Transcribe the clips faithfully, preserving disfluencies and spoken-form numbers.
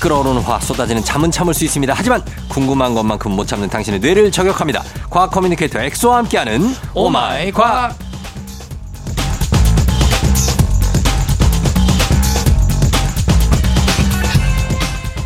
끓어오르는 화, 쏟아지는 잠은 참을 수 있습니다. 하지만 궁금한 것만큼 못 참는 당신의 뇌를 저격합니다. 과학 커뮤니케이터 엑소와 함께하는 오마이 과학.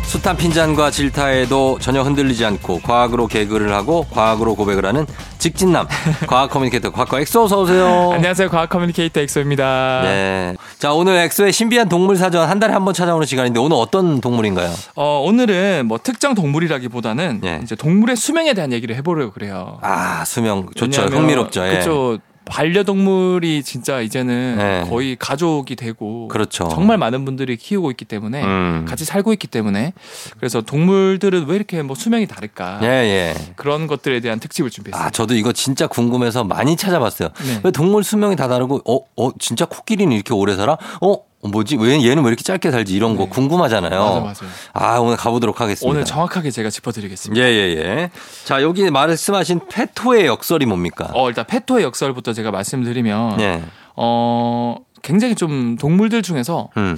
숱한 핀잔과 질타에도 전혀 흔들리지 않고 과학으로 개그를 하고 과학으로 고백을 하는 직진남 과학 커뮤니케이터 과학과 엑소, 어서 오세요. 안녕하세요. 과학 커뮤니케이터 엑소입니다. 네. 자, 오늘 엑소의 신비한 동물 사전 한 달에 한 번 찾아오는 시간인데 오늘 어떤 동물인가요? 어, 오늘은 뭐 특정 동물이라기보다는 예. 이제 동물의 수명에 대한 얘기를 해보려고 그래요. 아, 수명 좋죠. 흥미롭죠. 그렇죠. 예. 반려동물이 진짜 이제는 네. 거의 가족이 되고 그렇죠. 정말 많은 분들이 키우고 있기 때문에 음. 같이 살고 있기 때문에 그래서 동물들은 왜 이렇게 뭐 수명이 다를까 예, 예. 그런 것들에 대한 특집을 준비했습니다. 아, 저도 이거 진짜 궁금해서 많이 찾아봤어요. 네. 왜 동물 수명이 다 다르고 어, 어 진짜 코끼리는 이렇게 오래 살아? 어? 뭐지? 왜 얘는 왜 이렇게 짧게 살지? 이런 네. 거 궁금하잖아요. 맞아, 맞아. 아, 오늘 가보도록 하겠습니다. 오늘 정확하게 제가 짚어드리겠습니다. 예, 예, 예. 자, 여기 말씀하신 페토의 역설이 뭡니까? 어, 일단 페토의 역설부터 제가 말씀드리면, 예. 어, 굉장히 좀 동물들 중에서 음.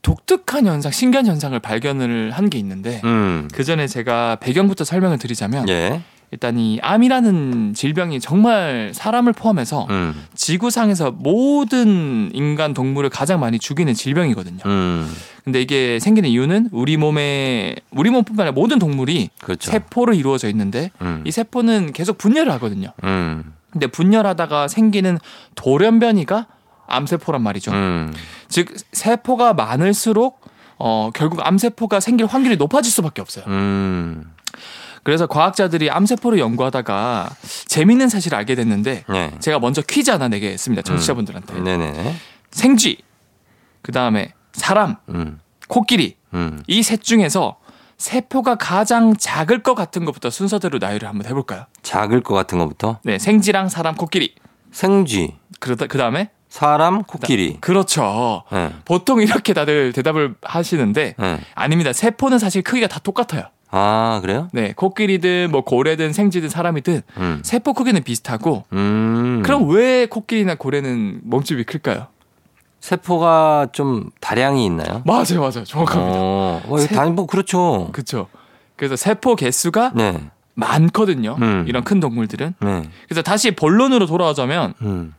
독특한 현상, 신기한 현상을 발견을 한 게 있는데, 음. 그 전에 제가 배경부터 설명을 드리자면, 예. 일단 이 암이라는 질병이 정말 사람을 포함해서 음. 지구상에서 모든 인간 동물을 가장 많이 죽이는 질병이거든요. 음. 근데 이게 생기는 이유는 우리 몸에 우리 몸뿐만 아니라 모든 동물이 그렇죠. 세포로 이루어져 있는데 음. 이 세포는 계속 분열을 하거든요. 음. 근데 분열하다가 생기는 돌연변이가 암세포란 말이죠. 음. 즉 세포가 많을수록 어, 결국 암세포가 생길 확률이 높아질 수밖에 없어요. 음. 그래서 과학자들이 암세포를 연구하다가 재미있는 사실을 알게 됐는데 네. 제가 먼저 퀴즈 하나 내겠습니다. 청취자분들한테. 음. 네네. 생쥐, 그다음에 사람, 음. 코끼리 음. 이 셋 중에서 세포가 가장 작을 것 같은 것부터 순서대로 나열을 한번 해볼까요? 작을 것 같은 것부터? 네. 생쥐랑 사람, 코끼리. 생쥐. 그러다, 그다음에? 사람, 코끼리. 그렇죠. 네. 보통 이렇게 다들 대답을 하시는데 네. 아닙니다. 세포는 사실 크기가 다 똑같아요. 아, 그래요? 네, 코끼리든 뭐 고래든 생쥐든 사람이든 음. 세포 크기는 비슷하고 음. 그럼 왜 코끼리나 고래는 몸집이 클까요? 세포가 좀 다량이 있나요? 맞아요, 맞아요, 정확합니다. 어, 어, 세... 단, 뭐 그렇죠. 그렇죠. 그래서 세포 개수가 네. 많거든요. 음. 이런 큰 동물들은. 네. 그래서 다시 본론으로 돌아오자면. 음.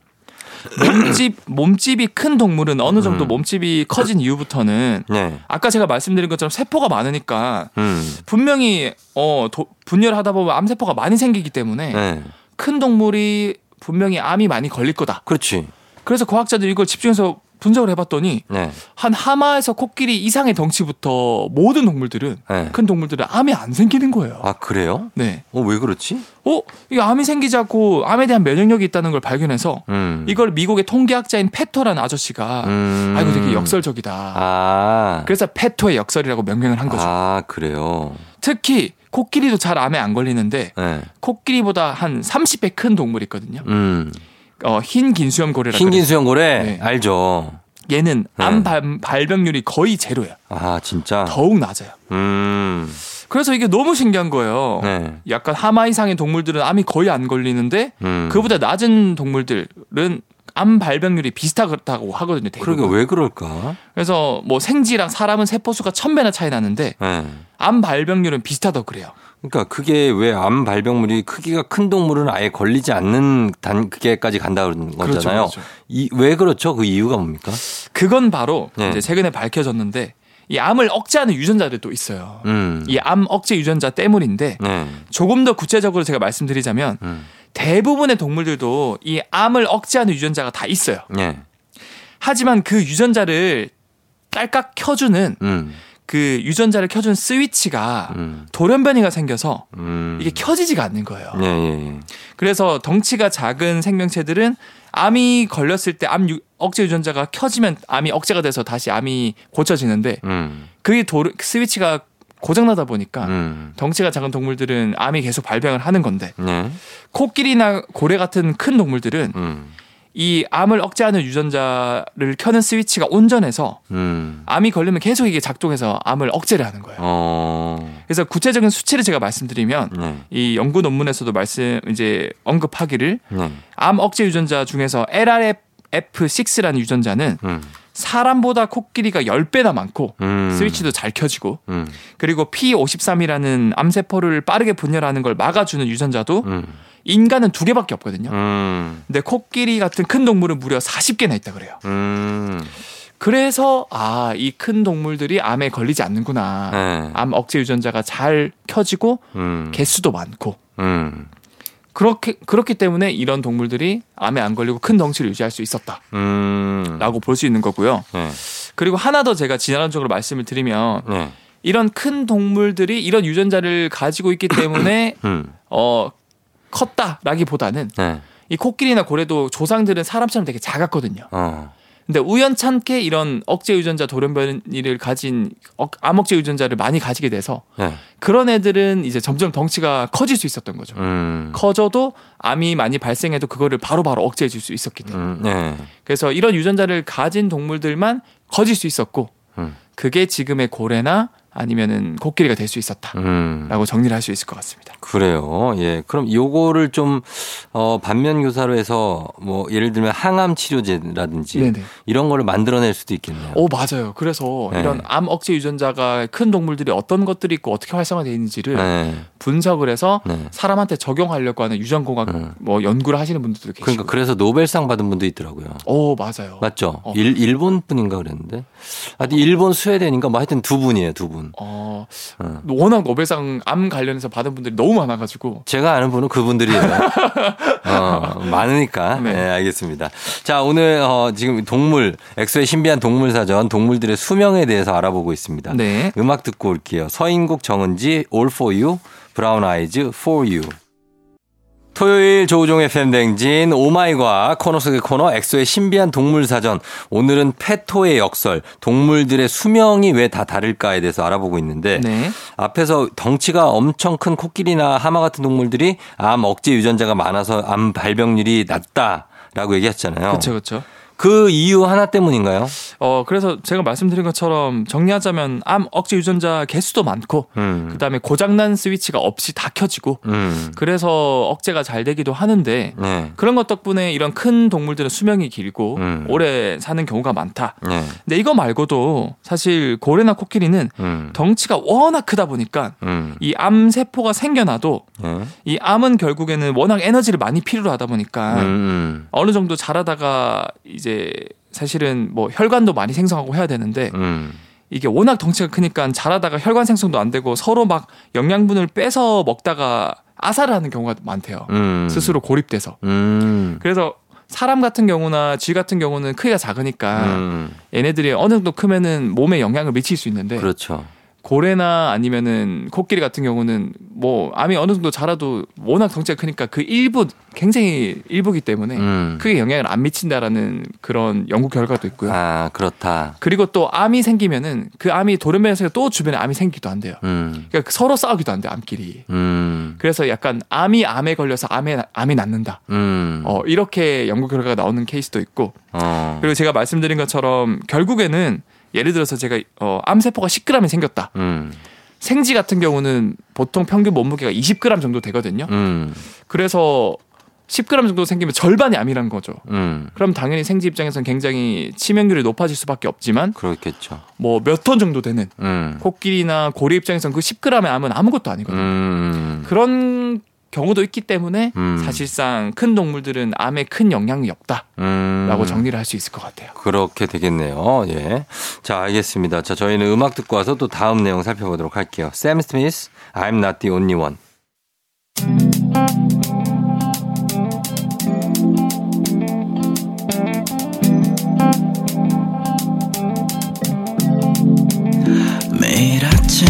몸집, 몸집이 큰 동물은 어느 정도 음. 몸집이 커진 이후부터는 네. 아까 제가 말씀드린 것처럼 세포가 많으니까 음. 분명히 어, 도, 분열하다 보면 암세포가 많이 생기기 때문에 네. 큰 동물이 분명히 암이 많이 걸릴 거다. 그렇지. 그래서 과학자들이 이걸 집중해서 분석을 해봤더니 네. 한 하마에서 코끼리 이상의 덩치부터 모든 동물들은 네. 큰 동물들은 암이 안 생기는 거예요. 아, 그래요? 네. 어, 왜 그렇지? 어, 이거 암이 생기지 않고 암에 대한 면역력이 있다는 걸 발견해서 음. 이걸 미국의 통계학자인 페토라는 아저씨가 음. 아이고 되게 역설적이다. 아. 그래서 페토의 역설이라고 명명을 한 거죠. 아, 그래요. 특히 코끼리도 잘 암에 안 걸리는데 네. 코끼리보다 한 삼십 배 큰 동물이 있거든요. 음. 어, 흰 긴수염고래라고. 흰 긴수염고래? 네. 알죠. 얘는 네. 암 발병률이 거의 제로예요. 아, 진짜? 더욱 낮아요. 음. 그래서 이게 너무 신기한 거예요. 네. 약간 하마 이상의 동물들은 암이 거의 안 걸리는데 음. 그보다 낮은 동물들은 암 발병률이 비슷하다고 하거든요. 대부분. 그러게 왜 그럴까? 그래서 뭐 생쥐랑 사람은 세포수가 천 배나 차이 나는데 네. 암 발병률은 비슷하다고 그래요. 그러니까 그게 왜 암 발병률이 크기가 큰 동물은 아예 걸리지 않는 단 그게까지 간다는 거잖아요. 그렇죠, 그렇죠. 이, 왜 그렇죠? 그 이유가 뭡니까? 그건 바로 네. 이제 최근에 밝혀졌는데 이 암을 억제하는 유전자들이 또 있어요. 음. 이 암 억제 유전자 때문인데 네. 조금 더 구체적으로 제가 말씀드리자면 음. 대부분의 동물들도 이 암을 억제하는 유전자가 다 있어요. 네. 하지만 그 유전자를 딸깍 켜주는 음. 그 유전자를 켜준 스위치가 음. 돌연변이가 생겨서 음. 이게 켜지지가 않는 거예요. 예, 예, 예. 그래서 덩치가 작은 생명체들은 암이 걸렸을 때 암 억제 유전자가 켜지면 암이 억제가 돼서 다시 암이 고쳐지는데 음. 그게 도르, 스위치가 고장나다 보니까 음. 덩치가 작은 동물들은 암이 계속 발병을 하는 건데 예. 코끼리나 고래 같은 큰 동물들은 음. 이 암을 억제하는 유전자를 켜는 스위치가 온전해서 음. 암이 걸리면 계속 이게 작동해서 암을 억제를 하는 거예요. 어. 그래서 구체적인 수치를 제가 말씀드리면 네. 이 연구 논문에서도 말씀 이제 언급하기를 네. 암 억제 유전자 중에서 엘알에프 식스라는 유전자는 음. 사람보다 코끼리가 열 배나 많고 음. 스위치도 잘 켜지고 음. 그리고 피오십삼이라는 암세포를 빠르게 분열하는 걸 막아주는 유전자도 음. 인간은 두 개밖에 없거든요. 음. 근데 코끼리 같은 큰 동물은 무려 마흔 개나 있다 그래요. 음. 그래서 아, 이 큰 동물들이 암에 걸리지 않는구나. 네. 암 억제 유전자가 잘 켜지고 음. 개수도 많고 음. 그렇게, 그렇기 때문에 이런 동물들이 암에 안 걸리고 큰 덩치를 유지할 수 있었다 음. 라고 볼 수 있는 거고요. 네. 그리고 하나 더 제가 진화론적으로 말씀을 드리면 네. 이런 큰 동물들이 이런 유전자를 가지고 있기 때문에 음. 어, 컸다라기보다는 네. 이 코끼리나 고래도 조상들은 사람처럼 되게 작았거든요. 어. 근데 우연찮게 이런 억제 유전자 돌연변이를 가진 암 억제 유전자를 많이 가지게 돼서 네. 그런 애들은 이제 점점 덩치가 커질 수 있었던 거죠. 음. 커져도 암이 많이 발생해도 그거를 바로바로 억제해 줄 수 있었기 때문에. 음. 네. 그래서 이런 유전자를 가진 동물들만 커질 수 있었고 음. 그게 지금의 고래나 아니면은 코끼리가 될 수 있었다라고 음. 정리를 할 수 있을 것 같습니다. 그래요. 예. 그럼 요거를 좀 어 반면 교사로 해서 뭐 예를 들면 항암 치료제라든지 네네. 이런 거를 만들어낼 수도 있겠네요. 오, 맞아요. 그래서 네. 이런 암 억제 유전자가 큰 동물들이 어떤 것들이 있고 어떻게 활성화되어 있는지를 네. 분석을 해서 네. 사람한테 적용하려고 하는 유전공학 네. 뭐 연구를 하시는 분들도 계시고. 그러니까 그래서 노벨상 받은 분도 있더라고요. 오, 맞아요. 맞죠. 어. 일, 일본 분인가 그랬는데. 하여튼 일본 스웨덴인가 뭐 하여튼 두 분이에요. 두 분. 어, 응. 워낙 노벨상 암 관련해서 받은 분들이 너무 많아가지고 제가 아는 분은 그분들이에요. 어, 많으니까. 네. 네, 알겠습니다. 자, 오늘 어, 지금 동물 엑소의 신비한 동물 사전 동물들의 수명에 대해서 알아보고 있습니다. 네. 음악 듣고 올게요. 서인국 정은지 All for You, 브라운 아이즈 For You. 토요일 조우종 에프엠 댕진 오마이과 코너 속의 코너 엑소의 신비한 동물 사전. 오늘은 페토의 역설 동물들의 수명이 왜 다 다를까에 대해서 알아보고 있는데 네. 앞에서 덩치가 엄청 큰 코끼리나 하마 같은 동물들이 암 억제 유전자가 많아서 암 발병률이 낮다라고 얘기했잖아요. 그렇죠. 그렇죠. 그 이유 하나 때문인가요? 어, 그래서 제가 말씀드린 것처럼 정리하자면 암 억제 유전자 개수도 많고 음. 그다음에 고장난 스위치가 없이 다 켜지고 음. 그래서 억제가 잘 되기도 하는데 네. 그런 것 덕분에 이런 큰 동물들은 수명이 길고 음. 오래 사는 경우가 많다. 네. 근데 이거 말고도 사실 고래나 코끼리는 음. 덩치가 워낙 크다 보니까 음. 이 암세포가 생겨나도 음. 이 암은 결국에는 워낙 에너지를 많이 필요로 하다 보니까 음. 어느 정도 자라다가 이제 이제 사실은 뭐 혈관도 많이 생성하고 해야 되는데 음. 이게 워낙 덩치가 크니까 자라다가 혈관 생성도 안 되고 서로 막 영양분을 빼서 먹다가 아사를 하는 경우가 많대요. 음. 스스로 고립돼서. 음. 그래서 사람 같은 경우나 쥐 같은 경우는 크기가 작으니까 음. 얘네들이 어느 정도 크면은 몸에 영향을 미칠 수 있는데 그렇죠. 고래나 아니면은 코끼리 같은 경우는 뭐 암이 어느 정도 자라도 워낙 덩치가 크니까 그 일부 굉장히 일부기 때문에 음. 크게 영향을 안 미친다라는 그런 연구 결과도 있고요. 아, 그렇다. 그리고 또 암이 생기면은 그 암이 돌연변이해서 또 주변에 암이 생기기도 한대요. 음. 그러니까 서로 싸우기도 한대 암끼리. 음. 그래서 약간 암이 암에 걸려서 암에 암이 낫는다. 음. 어, 이렇게 연구 결과가 나오는 케이스도 있고. 어. 그리고 제가 말씀드린 것처럼 결국에는 예를 들어서 제가 어, 암세포가 십 그램이 생겼다. 음. 생쥐 같은 경우는 보통 평균 몸무게가 이십 그램 정도 되거든요. 음. 그래서 십 그램 정도 생기면 절반이 암이라는 거죠. 음. 그럼 당연히 생쥐 입장에서는 굉장히 치명률이 높아질 수밖에 없지만 그렇겠죠. 뭐 몇 톤 정도 되는 음. 코끼리나 고래 입장에서는 그 십 그램의 암은 아무것도 아니거든요. 음. 그런 경우도 있기 때문에 음. 사실상 큰 동물들은 암에 큰 영향이 없다라고 음. 정리를 할 수 있을 것 같아요. 그렇게 되겠네요. 예. 자, 알겠습니다. 자, 저희는 음악 듣고 와서 또 다음 내용 살펴보도록 할게요. 샘 스미스, I'm not the only one. 매일 아침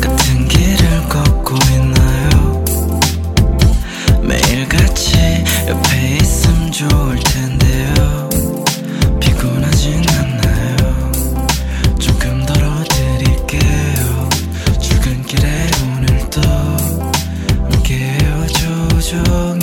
같은 길을 걷고 옆에 있음 좋을 텐데요. 피곤하진 않나요? 조금 덜어드릴게요. 출근길에 오늘도 함께해요. 조종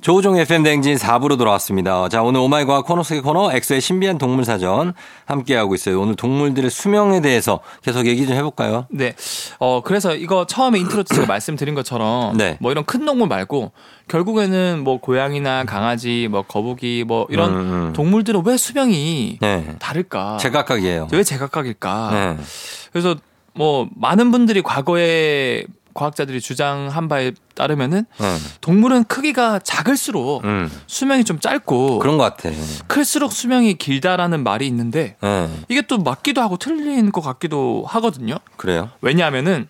조우종 에프엠 대행진 사 부로 돌아왔습니다. 자, 오늘 오마이 과학 코너 속의 코너 엑소의 신비한 동물 사전 함께하고 있어요. 오늘 동물들의 수명에 대해서 계속 얘기 좀 해볼까요? 네. 어, 그래서 이거 처음에 인트로 제가 말씀드린 것처럼 네. 뭐 이런 큰 동물 말고 결국에는 뭐 고양이나 강아지, 뭐 거북이, 뭐 이런 음. 동물들은 왜 수명이 네. 다를까? 제각각이에요. 왜 제각각일까? 네. 그래서 뭐 많은 분들이 과거에 과학자들이 주장한 바에 따르면은 음. 동물은 크기가 작을수록 음. 수명이 좀 짧고 그런 것 같아. 클수록 수명이 길다라는 말이 있는데 음. 이게 또 맞기도 하고 틀린 것 같기도 하거든요. 그래요? 왜냐하면은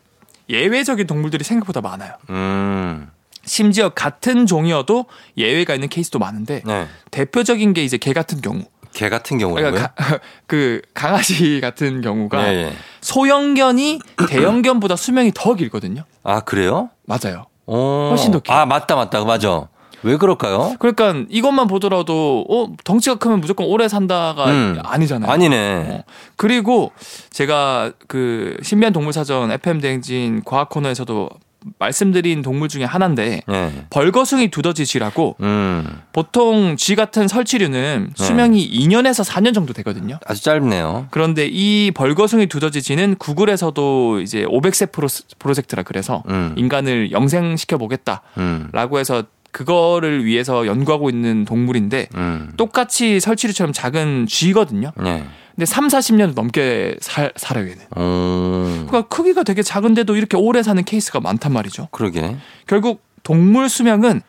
예외적인 동물들이 생각보다 많아요. 음. 심지어 같은 종이어도 예외가 있는 케이스도 많은데 네. 대표적인 게 이제 개 같은 경우. 개 같은 경우라고요? 그러니까 가, 그 강아지 같은 경우가 네, 네. 소형견이 대형견보다 수명이 더 길거든요. 아 그래요? 맞아요. 오. 훨씬 더 길어요. 아 맞다 맞다 맞아. 왜 그럴까요? 그러니까 이것만 보더라도 어 덩치가 크면 무조건 오래 산다가 음. 아니잖아요. 아니네. 어. 그리고 제가 그 신비한 동물사전 에프엠 대행진 과학 코너에서도 말씀드린 동물 중에 하나인데 네. 벌거숭이 두더지 쥐라고 음. 보통 쥐 같은 설치류는 네. 수명이 이 년에서 사 년 정도 되거든요. 아주 짧네요. 그런데 이 벌거숭이 두더지 쥐는 구글에서도 이제 오백세 프로, 프로젝트라 그래서 음. 인간을 영생시켜 보겠다라고 음. 해서 그거를 위해서 연구하고 있는 동물인데 음. 똑같이 설치류처럼 작은 쥐거든요. 네. 근데 삼, 사십 년 넘게 살, 살아요, 얘는. 음. 그러니까 크기가 되게 작은데도 이렇게 오래 사는 케이스가 많단 말이죠. 그러게. 결국 동물 수명은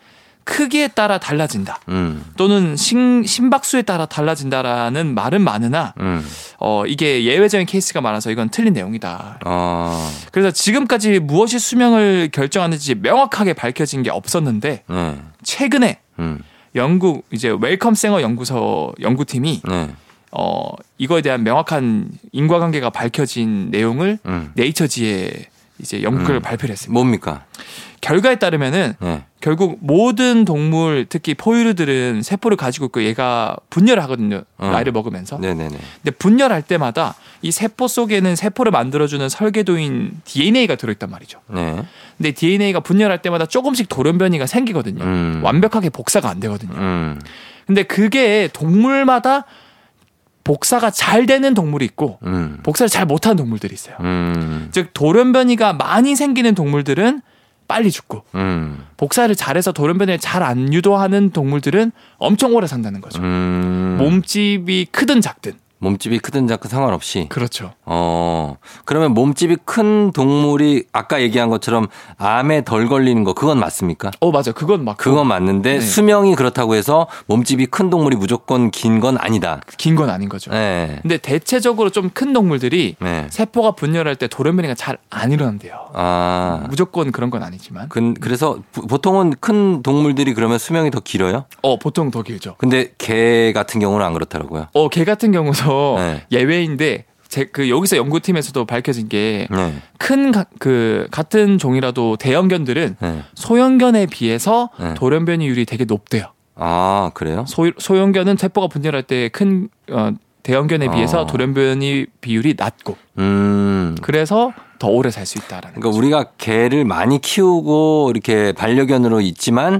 크기에 따라 달라진다. 음. 또는 신, 심박수에 따라 달라진다라는 말은 많으나 음. 어, 이게 예외적인 케이스가 많아서 이건 틀린 내용이다. 아. 그래서 지금까지 무엇이 수명을 결정하는지 명확하게 밝혀진 게 없었는데 음. 최근에 음. 영국 이제 웰컴 생어 연구소 연구팀이 음. 어, 이거에 대한 명확한 인과관계가 밝혀진 내용을 음. 네이처지에 이제 연구를 음. 발표를 했습니다. 뭡니까? 결과에 따르면은 네. 결국 모든 동물 특히 포유류들은 세포를 가지고 있고 얘가 분열을 하거든요. 음. 나이를 먹으면서. 네네네. 근데 분열할 때마다 이 세포 속에는 세포를 만들어주는 설계도인 디엔에이가 들어있단 말이죠. 네. 근데 디엔에이가 분열할 때마다 조금씩 돌연변이가 생기거든요. 음. 완벽하게 복사가 안 되거든요. 음. 근데 그게 동물마다 복사가 잘 되는 동물이 있고 음. 복사를 잘 못하는 동물들이 있어요. 음. 즉 돌연변이가 많이 생기는 동물들은 빨리 죽고 음. 복사를 잘해서 돌연변이를 잘 안 유도하는 동물들은 엄청 오래 산다는 거죠. 음. 몸집이 크든 작든. 몸집이 크든 작든 상관없이. 그렇죠. 어, 그러면 몸집이 큰 동물이 아까 얘기한 것처럼 암에 덜 걸리는 거 그건 맞습니까? 어, 맞아. 그건 맞고. 그건 맞는데 네. 수명이 그렇다고 해서 몸집이 큰 동물이 무조건 긴 건 아니다. 긴 건 아닌 거죠. 네. 근데 대체적으로 좀 큰 동물들이 네. 세포가 분열할 때 돌연변이가 잘 안 일어난대요. 아. 무조건 그런 건 아니지만. 그, 그래서 보통은 큰 동물들이 그러면 수명이 더 길어요? 어, 보통 더 길죠. 근데 개 같은 경우는 안 그렇더라고요. 어, 개 같은 경우는 네. 예외인데 제, 그 여기서 연구팀에서도 밝혀진 게 큰 그 네. 같은 종이라도 대형견들은 네. 소형견에 비해서 네. 돌연변이율이 되게 높대요. 아 그래요? 소, 소형견은 세포가 분열할 때 큰 어, 대형견에 아. 비해서 돌연변이 비율이 낮고 음. 그래서 더 오래 살 수 있다라는. 그러니까 거죠. 우리가 개를 많이 키우고 이렇게 반려견으로 있지만.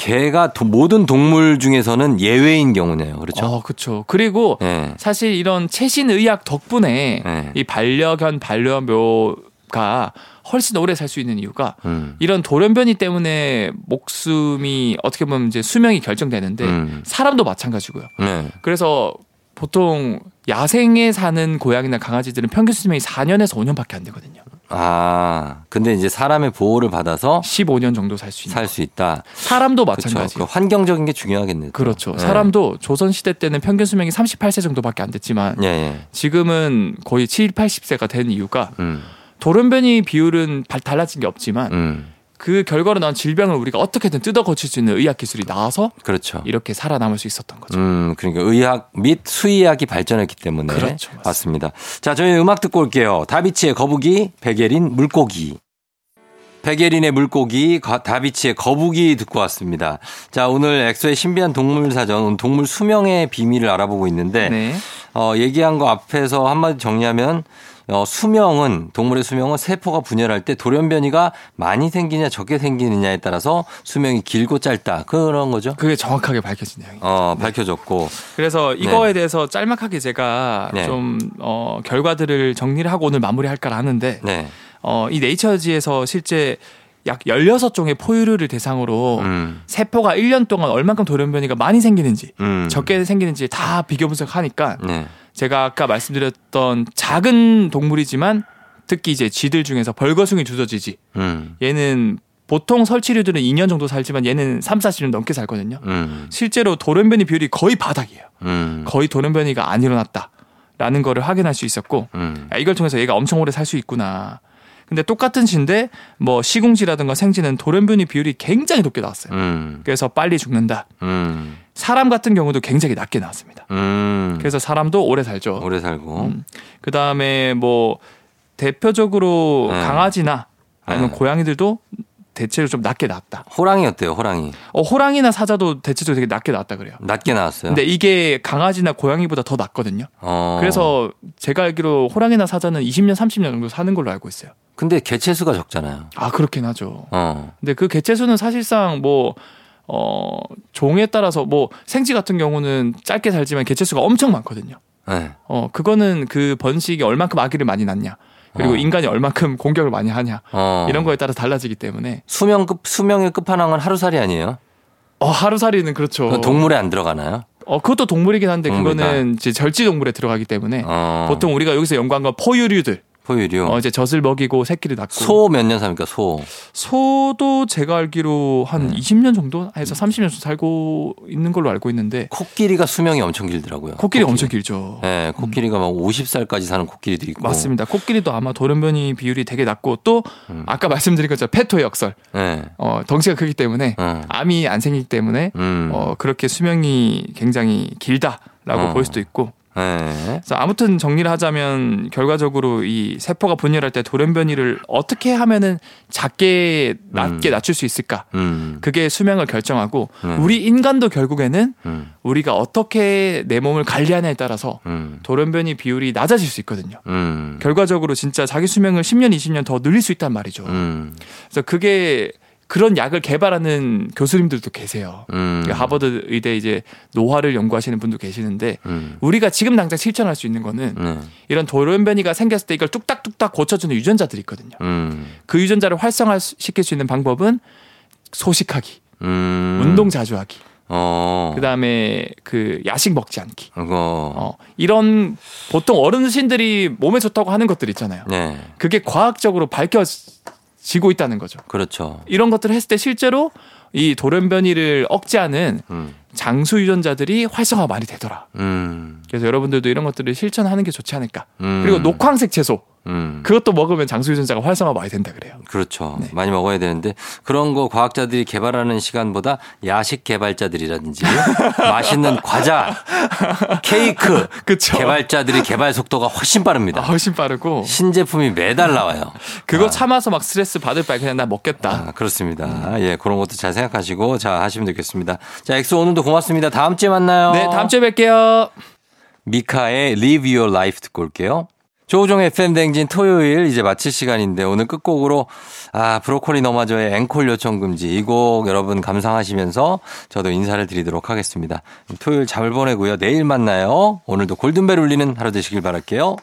개가 도, 모든 동물 중에서는 예외인 경우네요. 그렇죠? 어, 그렇죠. 그리고 네. 사실 이런 최신 의학 덕분에 네. 이 반려견 반려묘가 훨씬 오래 살 수 있는 이유가 음. 이런 돌연변이 때문에 목숨이 어떻게 보면 이제 수명이 결정되는데 음. 사람도 마찬가지고요. 네. 그래서 보통 야생에 사는 고양이나 강아지들은 평균 수명이 사 년에서 오 년밖에 안 되거든요. 아, 근데 이제 사람의 보호를 받아서 십오 년 정도 살 수 있다. 살 수 있다. 사람도 마찬가지예요. 그 환경적인 게 중요하겠네요. 그렇죠. 네. 사람도 조선시대 때는 평균 수명이 삼십팔 세 정도밖에 안 됐지만 예, 예. 지금은 거의 칠십, 팔십 세가 된 이유가 음. 돌연변이 비율은 달라진 게 없지만 음. 그 결과로 나온 질병을 우리가 어떻게든 뜯어 고칠 수 있는 의학 기술이 나와서 그렇죠. 이렇게 살아남을 수 있었던 거죠. 음, 그러니까 의학 및 수의학이 발전했기 때문에 그렇죠, 맞습니다. 맞습니다. 자, 저희 음악 듣고 올게요. 다비치의 거북이, 백예린 물고기. 백예린의 물고기, 다비치의 거북이 듣고 왔습니다. 자, 오늘 엑소의 신비한 동물 사전, 동물 수명의 비밀을 알아보고 있는데 네. 어, 얘기한 거 앞에서 한마디 정리하면 어, 수명은 동물의 수명은 세포가 분열할 때 돌연변이가 많이 생기냐 적게 생기느냐에 따라서 수명이 길고 짧다 그런 거죠. 그게 정확하게 밝혀진 내용이죠. 어, 네. 밝혀졌고. 그래서 이거에 네. 대해서 짤막하게 제가 네. 좀 어, 결과들을 정리를 하고 오늘 마무리할까 하는데 네. 어, 이 네이처지에서 실제 약 열여섯 종의 포유류를 대상으로 음. 세포가 일 년 동안 얼만큼 돌연변이가 많이 생기는지 음. 적게 생기는지 다 비교 분석하니까 네. 제가 아까 말씀드렸던 작은 동물이지만 특히 이제 쥐들 중에서 벌거숭이 두더지지 음. 얘는 보통 설치류들은 이 년 정도 살지만 얘는 삼, 사십 년 넘게 살거든요. 음. 실제로 돌연변이 비율이 거의 바닥이에요. 음. 거의 돌연변이가 안 일어났다라는 거를 확인할 수 있었고 음. 이걸 통해서 얘가 엄청 오래 살 수 있구나. 근데 똑같은 쥐인데 뭐 시궁쥐라든가 생쥐는 돌연변이 비율이 굉장히 높게 나왔어요. 음. 그래서 빨리 죽는다. 음. 사람 같은 경우도 굉장히 낮게 나왔습니다. 음. 그래서 사람도 오래 살죠. 오래 살고. 음. 그 다음에 뭐 대표적으로 네. 강아지나 아니면 네. 고양이들도 대체로 좀 낮게 나왔다. 호랑이 어때요? 호랑이. 어, 호랑이나 사자도 대체적으로 되게 낮게 나왔다 그래요. 낮게 나왔어요? 근데 이게 강아지나 고양이보다 더 낮거든요. 어. 그래서 제가 알기로 호랑이나 사자는 이십 년, 삼십 년 정도 사는 걸로 알고 있어요. 근데 개체수가 적잖아요. 아, 그렇긴 하죠. 어. 근데 그 개체수는 사실상 뭐 어, 종에 따라서 뭐 생쥐 같은 경우는 짧게 살지만 개체수가 엄청 많거든요. 네. 어, 그거는 그 번식이 얼만큼 아기를 많이 낳냐. 그리고 어. 인간이 얼만큼 공격을 많이 하냐 어. 이런 거에 따라 달라지기 때문에 수명 급 수명의 끝판왕은 하루살이 아니에요? 어 하루살이는 그렇죠. 동물에 안 들어가나요? 어 그것도 동물이긴 한데 동물이다. 그거는 이제 절지 동물에 들어가기 때문에 어. 보통 우리가 여기서 연구한 건 포유류들. 포유류. 어 이제 젖을 먹이고 새끼를 낳고. 소 몇 년 삽니까 소? 소도 제가 알기로 한 네. 이십 년 정도 해서 삼십 년 정도 살고 있는 걸로 알고 있는데. 코끼리가 수명이 엄청 길더라고요. 코끼리, 코끼리. 엄청 길죠. 네, 코끼리가 음. 막 오십 살까지 사는 코끼리도 있고. 맞습니다. 코끼리도 아마 돌연변이 비율이 되게 낮고 또 음. 아까 말씀드린 것처럼 페토의 역설. 네. 어 덩치가 크기 때문에 음. 암이 안 생기기 때문에 음. 어 그렇게 수명이 굉장히 길다라고 어. 볼 수도 있고. 네. 그래서 아무튼 정리를 하자면 결과적으로 이 세포가 분열할 때 돌연변이를 어떻게 하면은 작게 낮게 음. 낮출 수 있을까? 음. 그게 수명을 결정하고 네. 우리 인간도 결국에는 음. 우리가 어떻게 내 몸을 관리하냐에 따라서 음. 돌연변이 비율이 낮아질 수 있거든요. 음. 결과적으로 진짜 자기 수명을 십 년, 이십 년 더 늘릴 수 있단 말이죠. 음. 그래서 그게 그런 약을 개발하는 교수님들도 계세요. 음. 그러니까 하버드 의대 이제 노화를 연구하시는 분도 계시는데 음. 우리가 지금 당장 실천할 수 있는 거는 네. 이런 돌연변이가 생겼을 때 이걸 뚝딱뚝딱 고쳐주는 유전자들이 있거든요. 음. 그 유전자를 활성화시킬 수 있는 방법은 소식하기, 음. 운동 자주 하기, 어. 그다음에 그 야식 먹지 않기. 어. 어. 이런 보통 어르신들이 몸에 좋다고 하는 것들 있잖아요. 네. 그게 과학적으로 밝혀 지고 있다는 거죠. 그렇죠. 이런 것들을 했을 때 실제로 이 돌연변이를 억제하는 음. 장수 유전자들이 활성화 많이 되더라. 음. 그래서 여러분들도 이런 것들을 실천하는 게 좋지 않을까. 음. 그리고 녹황색 채소. 음. 그것도 먹으면 장수 유전자가 활성화 많이 된다 그래요. 그렇죠. 네. 많이 먹어야 되는데 그런 거 과학자들이 개발하는 시간보다 야식 개발자들이라든지 맛있는 과자, 케이크 그쵸? 개발자들이 개발 속도가 훨씬 빠릅니다. 아, 훨씬 빠르고 신제품이 매달 나와요. 그거 아. 참아서 막 스트레스 받을 바에 그냥 나 먹겠다. 아, 그렇습니다. 음. 예, 그런 것도 잘 생각하시고 자 하시면 되겠습니다. 자 엑소 오늘도 고맙습니다. 다음 주에 만나요. 네, 다음 주에 뵐게요. 미카의 Live Your Life 듣고 올게요. 조우종의 에프엠 대행진 토요일 이제 마칠 시간인데 오늘 끝곡으로 아 브로콜리 너마저의 앵콜 요청금지 이 곡 여러분 감상하시면서 저도 인사를 드리도록 하겠습니다. 토요일 잘 보내고요. 내일 만나요. 오늘도 골든벨 울리는 하루 되시길 바랄게요.